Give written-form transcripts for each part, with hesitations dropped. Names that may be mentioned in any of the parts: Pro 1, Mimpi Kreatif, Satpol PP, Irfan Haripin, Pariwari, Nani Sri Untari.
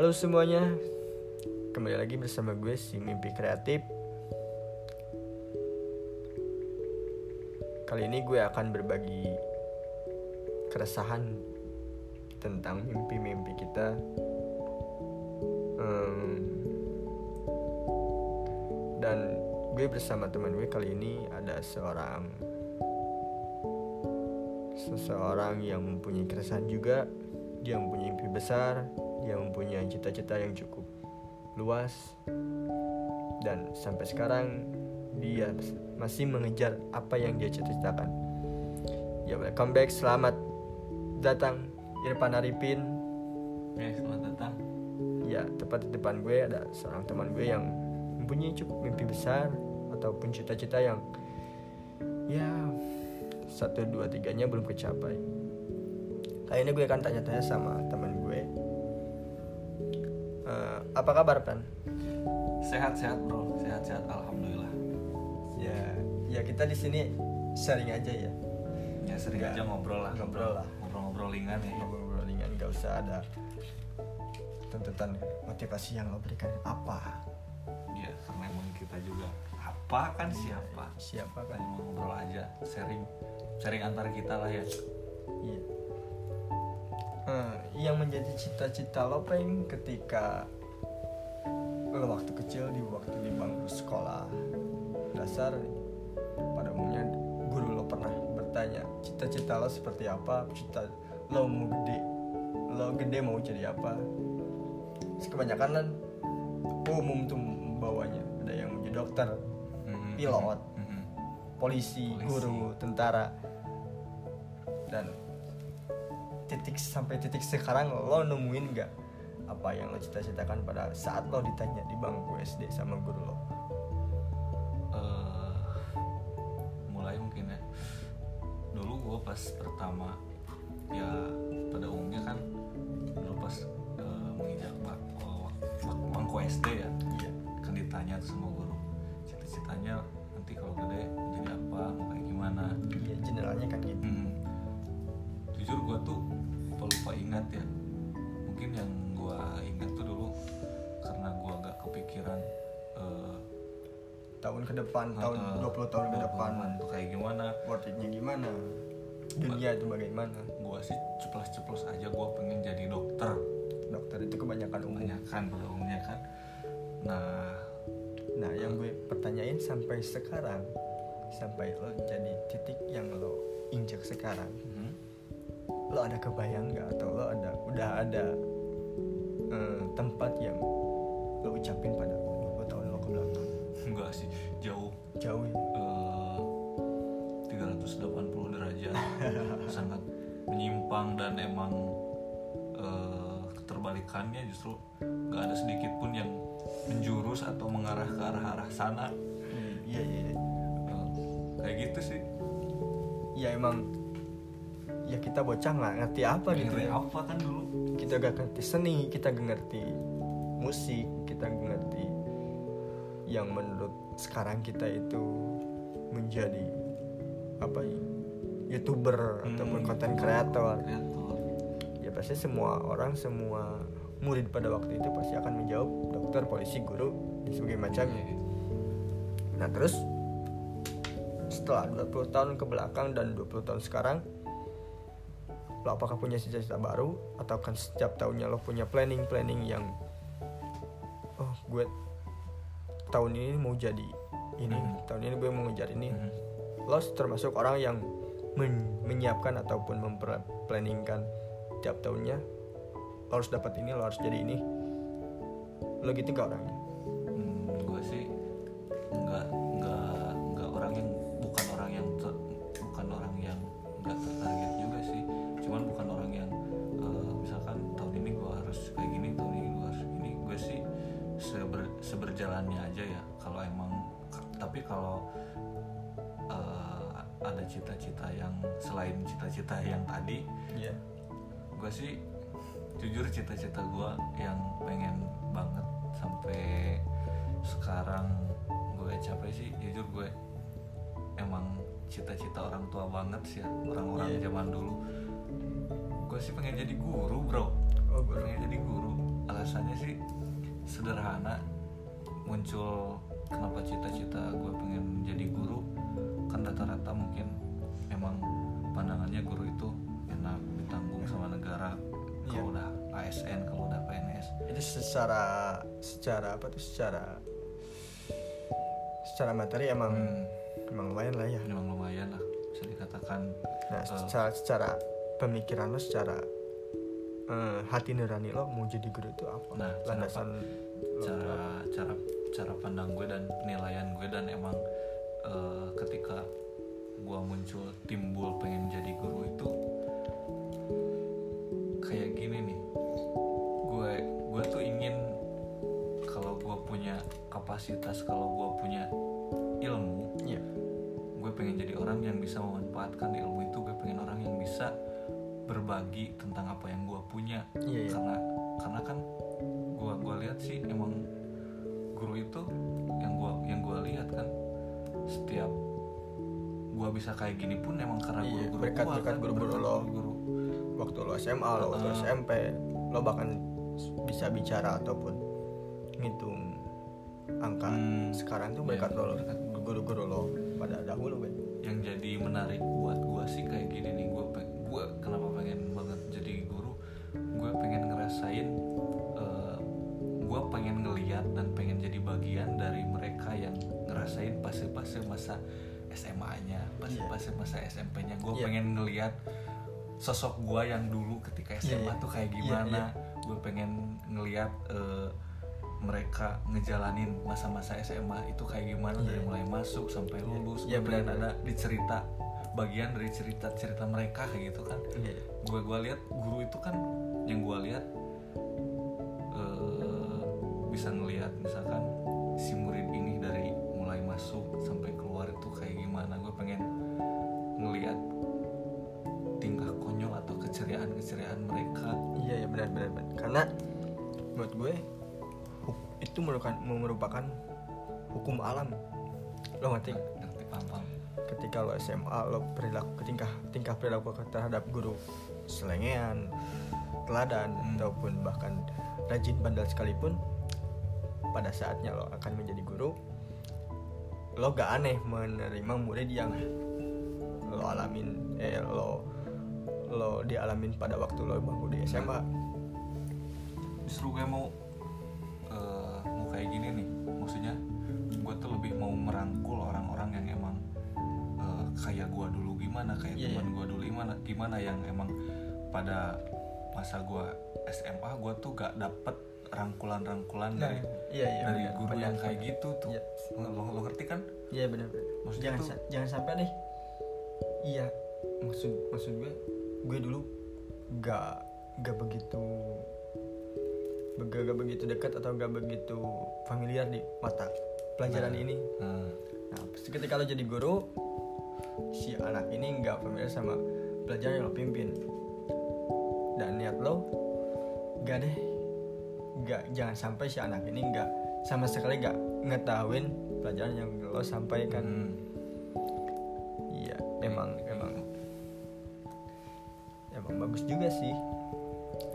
Halo semuanya, kembali lagi bersama gue si Mimpi Kreatif. Kali ini gue akan berbagi keresahan tentang mimpi-mimpi kita. Dan gue bersama teman gue kali ini ada seseorang yang mempunyai keresahan juga. Dia mempunyai mimpi besar, dia mempunyai cita-cita yang cukup luas, dan sampai sekarang dia masih mengejar apa yang dia cita-citakan. Ya, welcome back, selamat datang Irfan Haripin. Ya, selamat datang. Ya, tepat di depan gue ada seorang teman gue yang mempunyai cukup mimpi besar ataupun cita-cita yang ya 1, 2, 3-nya belum kecapai. Kali ini gue akan tanya-tanya sama teman gue. Apa kabar, Pan? Sehat-sehat, Bro. Sehat-sehat, alhamdulillah. Ya kita di sini sharing aja ya. Ya, sering aja ngobrol lah. Ngobrol ringan ya. Ngobrol ringan, enggak usah ada tuntutan motivasi yang lo berikan apa. Iya, karena emang kita juga apa kan siapa kan ngobrol aja, sharing antar kita lah ya. Iya. Yang menjadi cita-cita lo pengen ketika lo waktu kecil di bangku sekolah dasar, pada umumnya guru lo pernah bertanya cita-cita lo seperti apa, cita lo mau gede mau jadi apa. Kebanyakan kan umum tuh bawahnya ada yang mau jadi dokter, pilot, polisi, guru, tentara, dan sampai titik sekarang lo nemuin nggak apa yang lo cita-citakan pada saat lo ditanya di bangku SD sama guru lo? Mulai mungkin ya. Dulu gue pas pertama ya pada umumnya kan dulu pas menginjak bangku SD ya. Iya. Kan ditanya sama guru cita-citanya nanti kalau gede jadi apa, mau kayak gimana? Iya, generalnya kan gitu. Jujur gue tuh lupa ingat ya, mungkin yang gue ingat tuh dulu karena gue agak kepikiran tahun ke depan, tahun 20 tahun ke depan tuh kayak gimana, worth-nya gimana, dunia itu bagaimana. Gue sih ceplos-ceplos aja gue pengen jadi dokter itu kebanyakan pada umumnya kan. Nah yang gue pertanyain sampai sekarang, sampai lo jadi titik yang lo injak sekarang, lo ada kebayang nggak atau lo udah ada tempat yang lo ucapin pada 20 tahun lo ke belakang? Enggak sih, jauh ya? 380 derajat sangat menyimpang, dan emang keterbalikannya justru nggak ada sedikit pun yang menjurus atau mengarah ke arah sana. Iya. Kayak gitu sih ya, emang ya kita bocah nggak ngerti apa gitu ya. Apa kan dulu kita gak ngerti seni, kita gak ngerti musik, kita gak ngerti yang menurut sekarang kita itu menjadi apa ya, YouTuber ataupun konten kreator. Ya pasti semua orang, semua murid pada waktu itu pasti akan menjawab dokter, polisi, guru, dan sebagainya macamnya. Nah terus setelah 20 tahun ke belakang dan 20 tahun sekarang, lo apakah punya cita-cita baru atau kan setiap tahunnya lo punya planning yang oh gue tahun ini mau jadi ini, tahun ini gue mau ngejar ini. Lo termasuk orang yang menyiapkan ataupun memplanningkan tiap tahunnya lo harus dapat ini, lo harus jadi ini, lo gitu gak orangnya? Gue sih nggak orang yang bukan orang yang nggak tertarget juga sih, cuman bukan orang yang misalkan tahun ini gue harus kayak gini, tahun ini gue harus gini. Gue sih seberjalannya aja ya. Kalau emang tapi kalau ada cita-cita yang selain cita-cita yang tadi, gue sih jujur cita-cita gue yang pengen banget sampai sekarang gue capai sih, jujur gue emang cita-cita orang tua banget sih ya, orang-orang zaman dulu. Gue sih pengen jadi guru, bro. Pengen jadi guru. alasannya sih sederhana. Muncul kenapa cita-cita gue pengen jadi guru, kan rata-rata mungkin memang pandangannya guru itu enak, ditanggung sama negara. Kalau udah ASN, kalau udah PNS itu secara apa tuh, secara materi emang emang lumayan lah ya, emang lumayan lah bisa dikatakan. Nah, secara pemikiran lo, secara hati nurani lo mau jadi guru itu apa? Nah, landasan cara pandang gue dan penilaian gue, dan emang ketika gue muncul timbul pengen jadi guru itu kayak gini nih, gue tuh ingin kalau gue punya kapasitas, kalau gue punya ilmu, yeah, gue pengen jadi orang yang bisa memanfaatkan ilmu itu. Gue pengen orang yang bisa berbagi tentang apa yang gue punya, yeah, karena kan gue lihat sih emang guru itu yang gue lihat kan setiap gue bisa kayak gini pun emang karena guru-guru gue, berkat guru-guru lo. Waktu lo SMA, lo waktu SMP, lo bahkan bisa bicara ataupun ngitung angka sekarang tuh berkat lo, guru-guru lo pada dahulu kan. Yang jadi menarik buat gue sih kayak gini nih, gue kenapa pengen banget jadi guru. Gue pengen ngerasain, gue pengen ngelihat dan pengen jadi bagian dari mereka yang ngerasain fase-fase masa SMA-nya, fase-fase masa SMP-nya. Gue pengen ngelihat sosok gue yang dulu ketika SMA tuh kayak gimana. Gue pengen ngelihat mereka ngejalanin masa-masa SMA itu kayak gimana, dari mulai masuk sampai lulus. Gue pengen ada di cerita, bagian dari cerita mereka kayak gitu kan. Gue lihat guru itu kan, yang gue lihat bisa ngelihat misalkan si murid ini dari mulai masuk sampai keluar itu kayak gimana. Gue pengen ngelihat tingkah konyol atau keceriaan mereka. Iya, benar. Karena menurut gue itu merupakan hukum alam. Lo ngerti paham. Ketika lo SMA, lo perilaku tingkah perilaku terhadap guru selengean, teladan, ataupun bahkan rajin bandel sekalipun, pada saatnya lo akan menjadi guru, lo gak aneh menerima murid yang lo dialamin pada waktu lo bangku di SMA. Justru gue mau kayak gini nih, maksudnya gue tuh lebih mau merangkul orang-orang yang emang kayak gue dulu gimana, kayak teman gue dulu gimana, yang emang pada masa gue SMA gue tuh gak dapet rangkulan-rangkulan dari guru yang kayak gitu tuh. Lo ngerti kan? Iya, benar. Maksudnya jangan sampai deh. Iya, maksud gue dulu gak begitu dekat atau gak begitu familiar di mata pelajaran ini. Nah, ketika lo jadi guru, si anak ini gak familiar sama pelajaran yang lo pimpin, dan niat lo jangan sampai si anak ini sama sekali gak ngetahuin pelajaran yang lo sampaikan. Iya, emang bagus juga sih.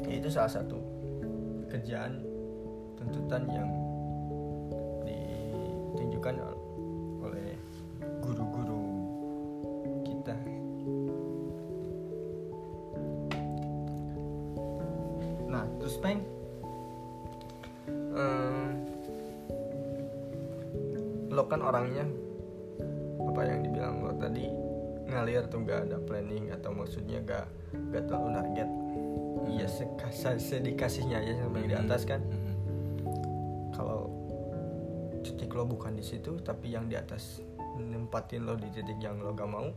Itu salah satu pekerjaan tuntutan yang ditunjukkan oleh guru-guru kita. Nah, terus Peng, lo kan orangnya apa yang dibilang lo tadi, ngalir tuh, gak ada planning, atau maksudnya gak terlalu target. Iya, sedikasihnya aja sama yang di atas kan. Kalau titik lo bukan di situ, tapi yang di atas nempatin lo di titik yang lo gak mau,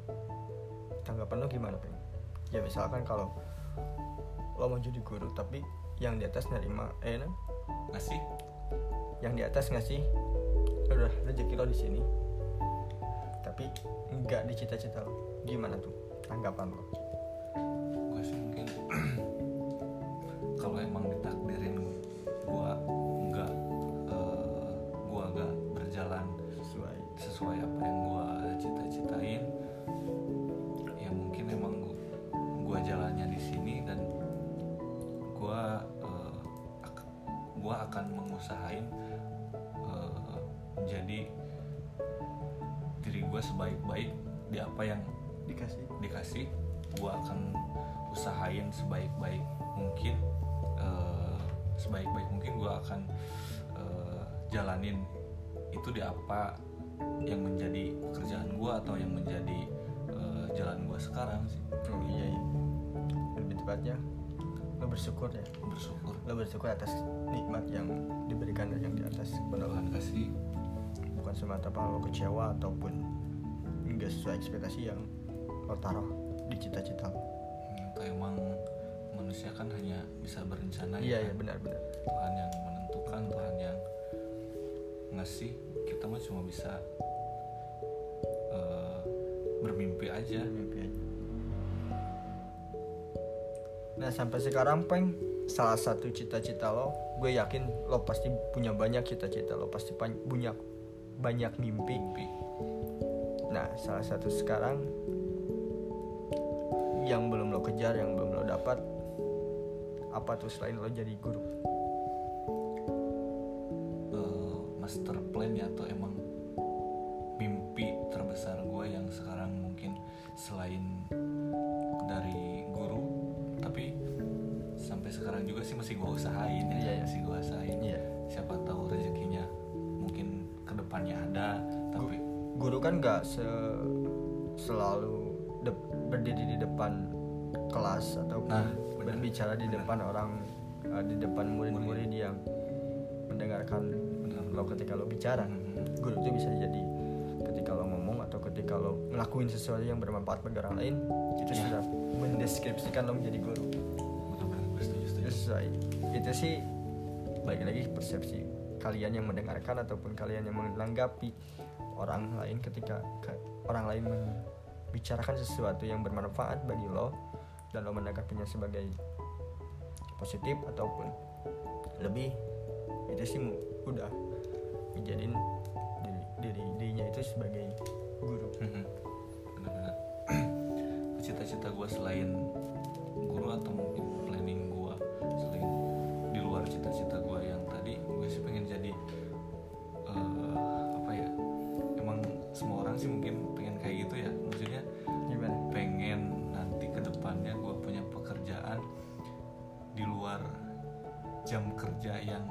tanggapan lo gimana, Peng? Ya misalkan kalau lo mau jadi guru, tapi yang di atas nerima, ngasih, yang di atas ngasih, udah rezeki lo di sini, tapi nggak di cita-cita lo, gimana tuh tanggapan lo? Gue sih mungkin kalau emang ditakdirin gue agak berjalan sesuai apa yang gue cita-citain, ya mungkin emang gue jalannya di sini, dan gue gua akan mengusahain jadi diri gua sebaik-baik di apa yang dikasih. Gua akan usahain sebaik-baik mungkin, gua akan jalanin itu di apa yang menjadi pekerjaan gua atau yang menjadi jalan gua sekarang sih. Iya. Lebih tepatnya lo bersyukur ya. Lo bersyukur atas nikmat yang diberikan yang di atas Tuhan kasih. Bukan semata lo kecewa ataupun enggak sesuai ekspektasi yang lo taruh di cita-cita lo. Kayak emang manusia kan hanya bisa berencana. Iya, benar-benar. Tuhan yang menentukan, Tuhan yang ngasih. Kita mah cuma bisa bermimpi aja. Nah sampai sekarang Peng, salah satu cita-cita lo, gue yakin lo pasti punya banyak cita-cita, lo pasti punya banyak mimpi. Nah salah satu sekarang yang belum lo kejar, yang belum lo dapat, apa tuh selain lo jadi guru? Master plan ya, atau emang mimpi terbesar gue yang sekarang mungkin selain dari guru, tapi sampai sekarang juga sih masih gue usahain ya. Siapa tahu rezekinya mungkin kedepannya ada, tapi guru kan nggak selalu berdiri di depan kelas atau berbicara di depan orang, di depan murid-murid yang mendengarkan lo ketika lo bicara. Guru itu bisa jadi ketika lo ngomong atau ketika lo ngelakuin sesuatu yang bermanfaat bagi orang lain, itu sudah mendeskripsikan lo menjadi guru. Itu sih balik lagi persepsi kalian yang mendengarkan ataupun kalian yang menanggapi orang lain ketika orang lain membicarakan sesuatu yang bermanfaat bagi lo dan lo menanggapinya sebagai positif ataupun lebih, itu sih udah menjadiin dirinya itu sebagai guru. Benar-benar. Cita-cita gue selain guru atau mungkin planning gue selain di luar cita-cita gue yang tadi, gue sih pengen jadi emang semua orang sih mungkin pengen kayak gitu ya, maksudnya gimana? Pengen nanti kedepannya gue punya pekerjaan di luar jam kerja yang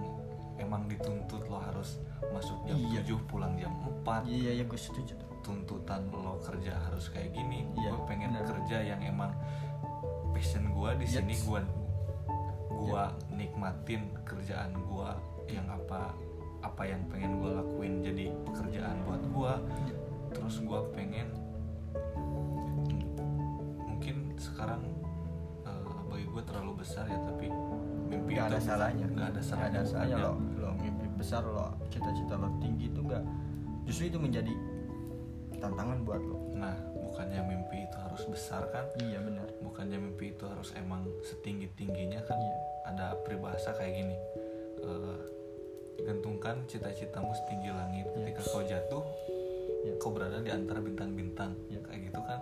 emang dituntut lo harus masuk jam 7 pulang jam 4. Iya, gue setuju. Tuntutan lo kerja harus kayak gini. Iya, gue pengen kerja yang emang passion gue di sini. Gue nikmatin kerjaan gue yang apa yang pengen gue lakuin jadi pekerjaan buat gue. Terus gue pengen mungkin sekarang bagi gue terlalu besar ya, tapi mimpi gak ada salahnya. Gak ada salahnya lo mimpi besar, lo cita-cita lo tinggi itu gak, justru itu menjadi tantangan buat lo. Nah bukannya mimpi itu harus besar kan? Iya benar. Bukannya mimpi itu harus emang setinggi-tingginya kan? Iya. Ada peribahasa kayak gini, gantungkan cita-citamu setinggi langit, ketika kau jatuh kau berada di antara bintang-bintang. Kayak gitu kan?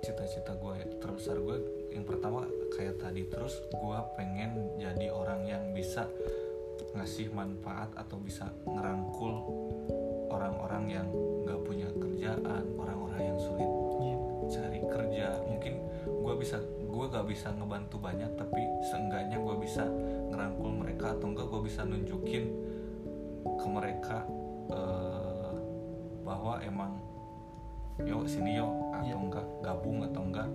Cita-cita gue terbesar gue yang pertama kayak tadi. Terus gue pengen jadi orang yang bisa ngasih manfaat atau bisa ngerangkul orang-orang yang gak punya kerjaan, orang-orang yang sulit cari kerja. Mungkin gue gak bisa ngebantu banyak, tapi seenggaknya gue bisa ngerangkul mereka, atau enggak gue bisa nunjukin ke mereka bahwa emang yo sini yo, atau enggak gabung, atau enggak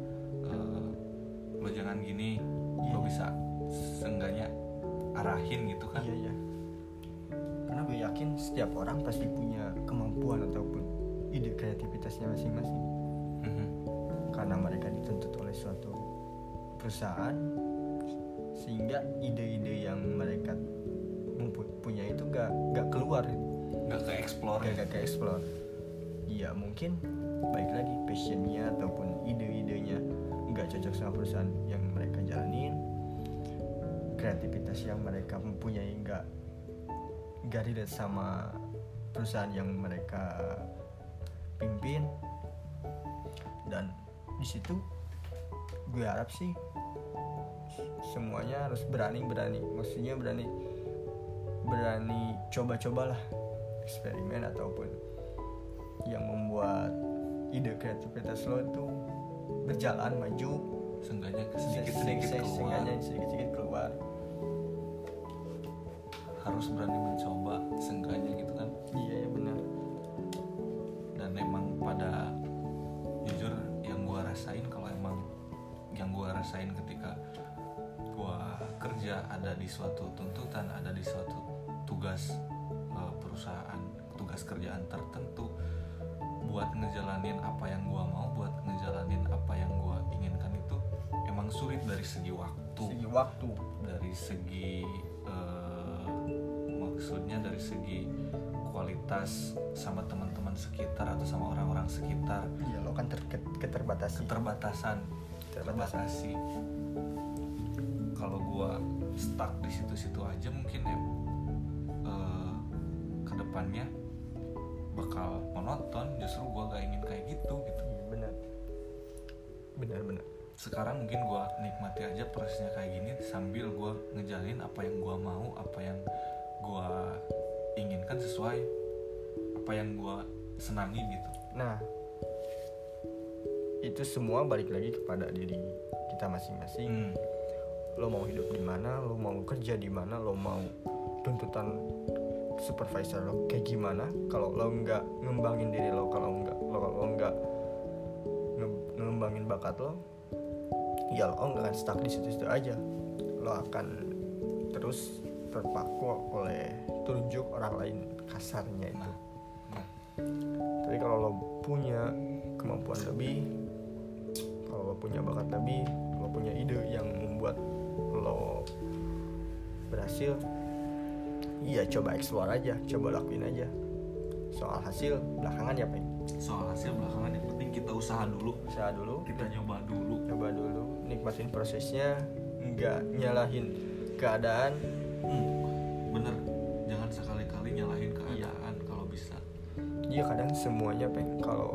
lo jangan gini, lo bisa seenggaknya arahin gitu kan. Iya. Karena gue yakin setiap orang pasti punya kemampuan ataupun ide kreativitasnya masing-masing. Karena mereka dituntut oleh suatu perusahaan, sehingga ide-ide yang mereka punya itu gak keluar, gak ke-explore. Iya, mungkin baik lagi passionnya ataupun ide-idenya gak cocok sama perusahaan yang mereka jalanin, kreativitas yang mereka mempunyai gak relate sama perusahaan yang mereka pimpin. Dan di situ gue harap sih semuanya harus berani, maksudnya berani berani coba-cobalah eksperimen ataupun yang membuat ide kreativitas lo itu berjalan maju, seenggaknya sedikit-sedikit keluar. Harus berani mencoba seenggaknya gitu kan. Iya, benar. Dan emang pada jujur yang gua rasain, kalau emang yang gua rasain ketika gua kerja ada di suatu tuntutan, ada di suatu tugas perusahaan, tugas kerjaan tertentu buat ngejalanin apa yang gua mau, buat ngejalanin apa yang gua inginkan, itu emang sulit dari segi waktu. Dari segi maksudnya dari segi kualitas sama teman-teman sekitar atau sama orang-orang sekitar. Iya, lo kan keterbatasan. Kalau gue stuck di situ-situ aja, mungkin ya kedepannya bakal monoton. Justru gue gak ingin kayak gitu. Benar. Sekarang mungkin gue nikmati aja prosesnya kayak gini, sambil gue ngejalin apa yang gue mau, apa yang gue inginkan, sesuai apa yang gue senangi gitu. Nah, itu semua balik lagi kepada diri kita masing-masing. Lo mau hidup di mana, lo mau kerja di mana, lo mau tuntutan supervisor lo kayak gimana. Kalau lo nggak ngembangin diri lo, kalau lo nggak ngembangin bakat lo, ya lo nggak akan stuck di situ-situ aja. Lo akan terus terpaku oleh tunjuk orang lain, kasarnya itu. Tapi kalau lo punya kemampuan lebih, kalau lo punya bakat lebih, lo punya ide yang membuat lo berhasil, iya coba eksplor aja, coba lakuin aja. Soal hasil belakangan ya, Pak. Soal hasil belakangan, yang penting kita usaha dulu, kita nyoba dulu, nikmatin prosesnya, nggak nyalahin keadaan. Bener, jangan sekali-kali nyalahin keadaan. Iya, kalau bisa. Iya, kadang semuanya kalau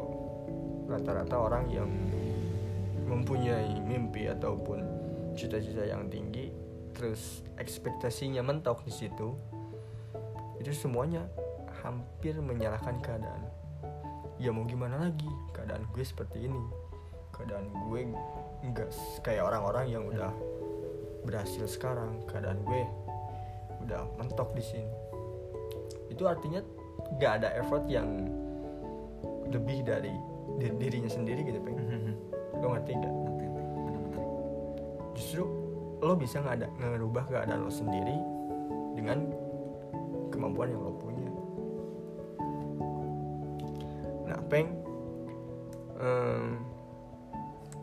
rata-rata orang yang mempunyai mimpi ataupun cita-cita yang tinggi, terus ekspektasinya mentok di situ, itu semuanya hampir menyalahkan keadaan. Ya mau gimana lagi, keadaan gue seperti ini, keadaan gue nggak kayak orang-orang yang udah berhasil sekarang, keadaan gue udah mentok di sini. Itu artinya gak ada effort yang lebih dari dirinya sendiri gitu, Peng. Lo ngerti gak? Bener. Justru lo bisa ngerubah keadaan lo sendiri dengan kemampuan yang lo punya. Nah, Peng,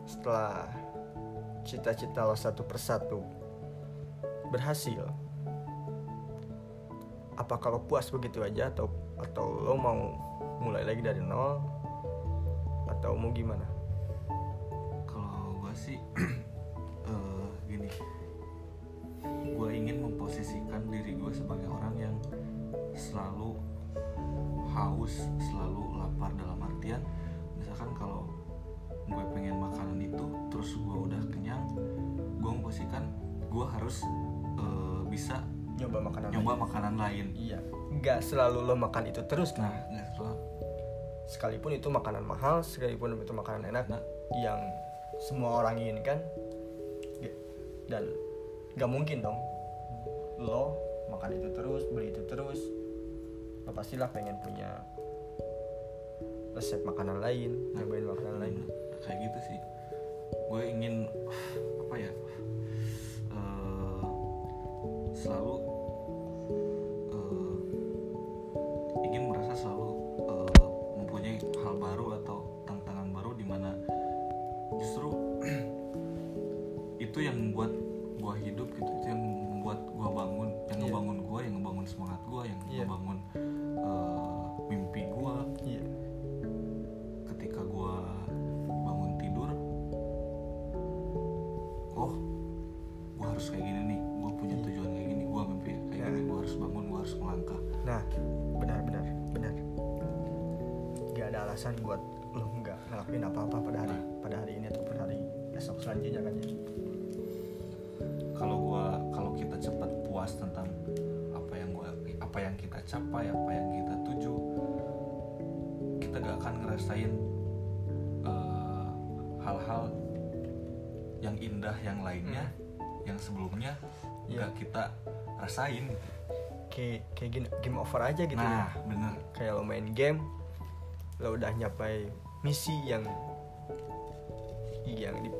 setelah cita-cita lo satu persatu berhasil, apakah lo puas begitu aja atau lo mau mulai lagi dari nol atau mau gimana? Kalau gue sih gini, gue ingin memposisikan diri gue sebagai orang yang selalu haus, selalu lapar. Dalam artian misalkan kalau gue pengen makanan itu, terus gue udah kenyang, gue memposisikan gue harus bisa nyoba makanan lain. Iya, nggak selalu lo makan itu terus kan? Nggak selalu. Sekalipun itu makanan mahal, sekalipun itu makanan enak, yang semua orang inginkan, dan nggak mungkin dong lo makan itu terus, beli itu terus. Lo pastilah pengen punya resep makanan lain, nyobain makanan lain. Kayak gitu sih. Gue ingin selalu ingin merasa selalu mempunyai hal baru atau tantangan baru, di mana justru itu yang membuat gua hidup gitu, itu yang membuat gua bangun, yang ngebangun gua, yang ngebangun semangat gua, yang ngebangun mimpi gua. Ketika gua bangun tidur, gua harus kayak gini nih, gua punya tujuan kayak gini, gua mimpi kayak gini, gua harus bangun, gua harus melangkah. Nah, benar. Gak ada alasan buat lo nggak ngelakuin apa-apa pada hari ini atau pada hari esok selanjutnya kan ya. Kalau kita cepat puas tentang apa yang gua tercapai apa yang kita tuju, kita gak akan ngerasain hal-hal yang indah yang lainnya yang sebelumnya gak kita rasain gitu. Kayak gini, game over aja gitu. Nah ya? Bener, kayak lo main game, lo udah nyapai misi yang di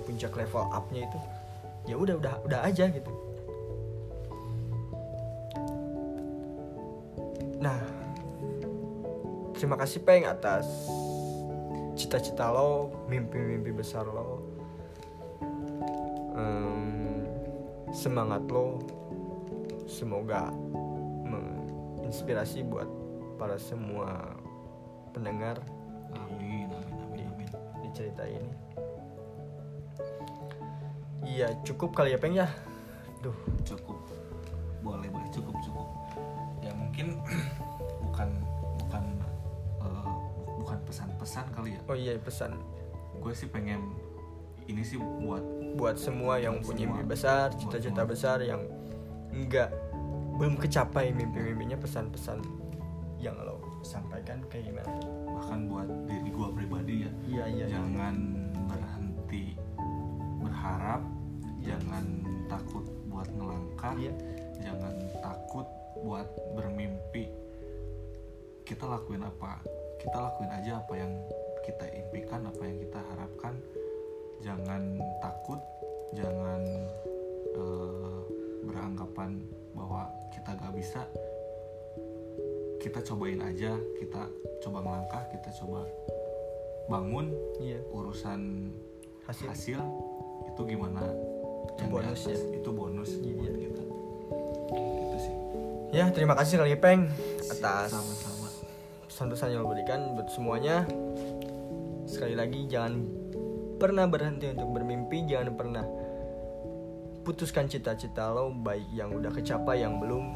puncak level up-nya itu, ya udah aja gitu. Nah, terima kasih Peng atas cita-cita lo, mimpi-mimpi besar lo, semangat lo. Semoga menginspirasi buat para semua pendengar. Amin. Di cerita ini. Iya, cukup kali ya Peng ya. Duh, cukup. Boleh cukup. Ya mungkin bukan pesan-pesan kali ya. Oh iya, pesan. Gue sih pengen ini sih buat semua yang punya mimpi besar, cita-cita besar yang belum kecapai mimpi-mimpinya, pesan-pesan yang lo sampaikan kayak gimana? Bahkan buat diri gue pribadi ya. Iya. Jangan berhenti berharap, jangan takut buat melangkah, jangan takut buat bermimpi. Kita lakuin aja apa yang kita impikan, apa yang kita harapkan. Jangan takut, jangan beranggapan bahwa kita gak bisa. Kita cobain aja, kita coba melangkah, kita coba bangun. Urusan hasil itu gimana? Itu bonus atas, ya. Itu bonus buat kita. Gitu sih. Ya, terima kasih lagi Peng atas sama-sama pesan-pesan yang lo berikan buat semuanya. Sekali lagi, jangan pernah berhenti untuk bermimpi, jangan pernah putuskan cita-cita lo, baik yang udah kecapai, yang belum.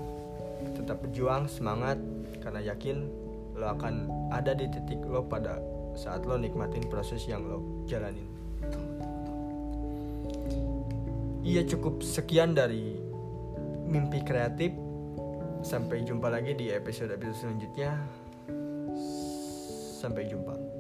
Tetap berjuang, semangat, karena yakin lo akan ada di titik lo pada saat lo nikmatin proses yang lo jalanin. Iya, cukup sekian dari Mimpi Kreatif. Sampai jumpa lagi di episode-episode selanjutnya. Sampai jumpa.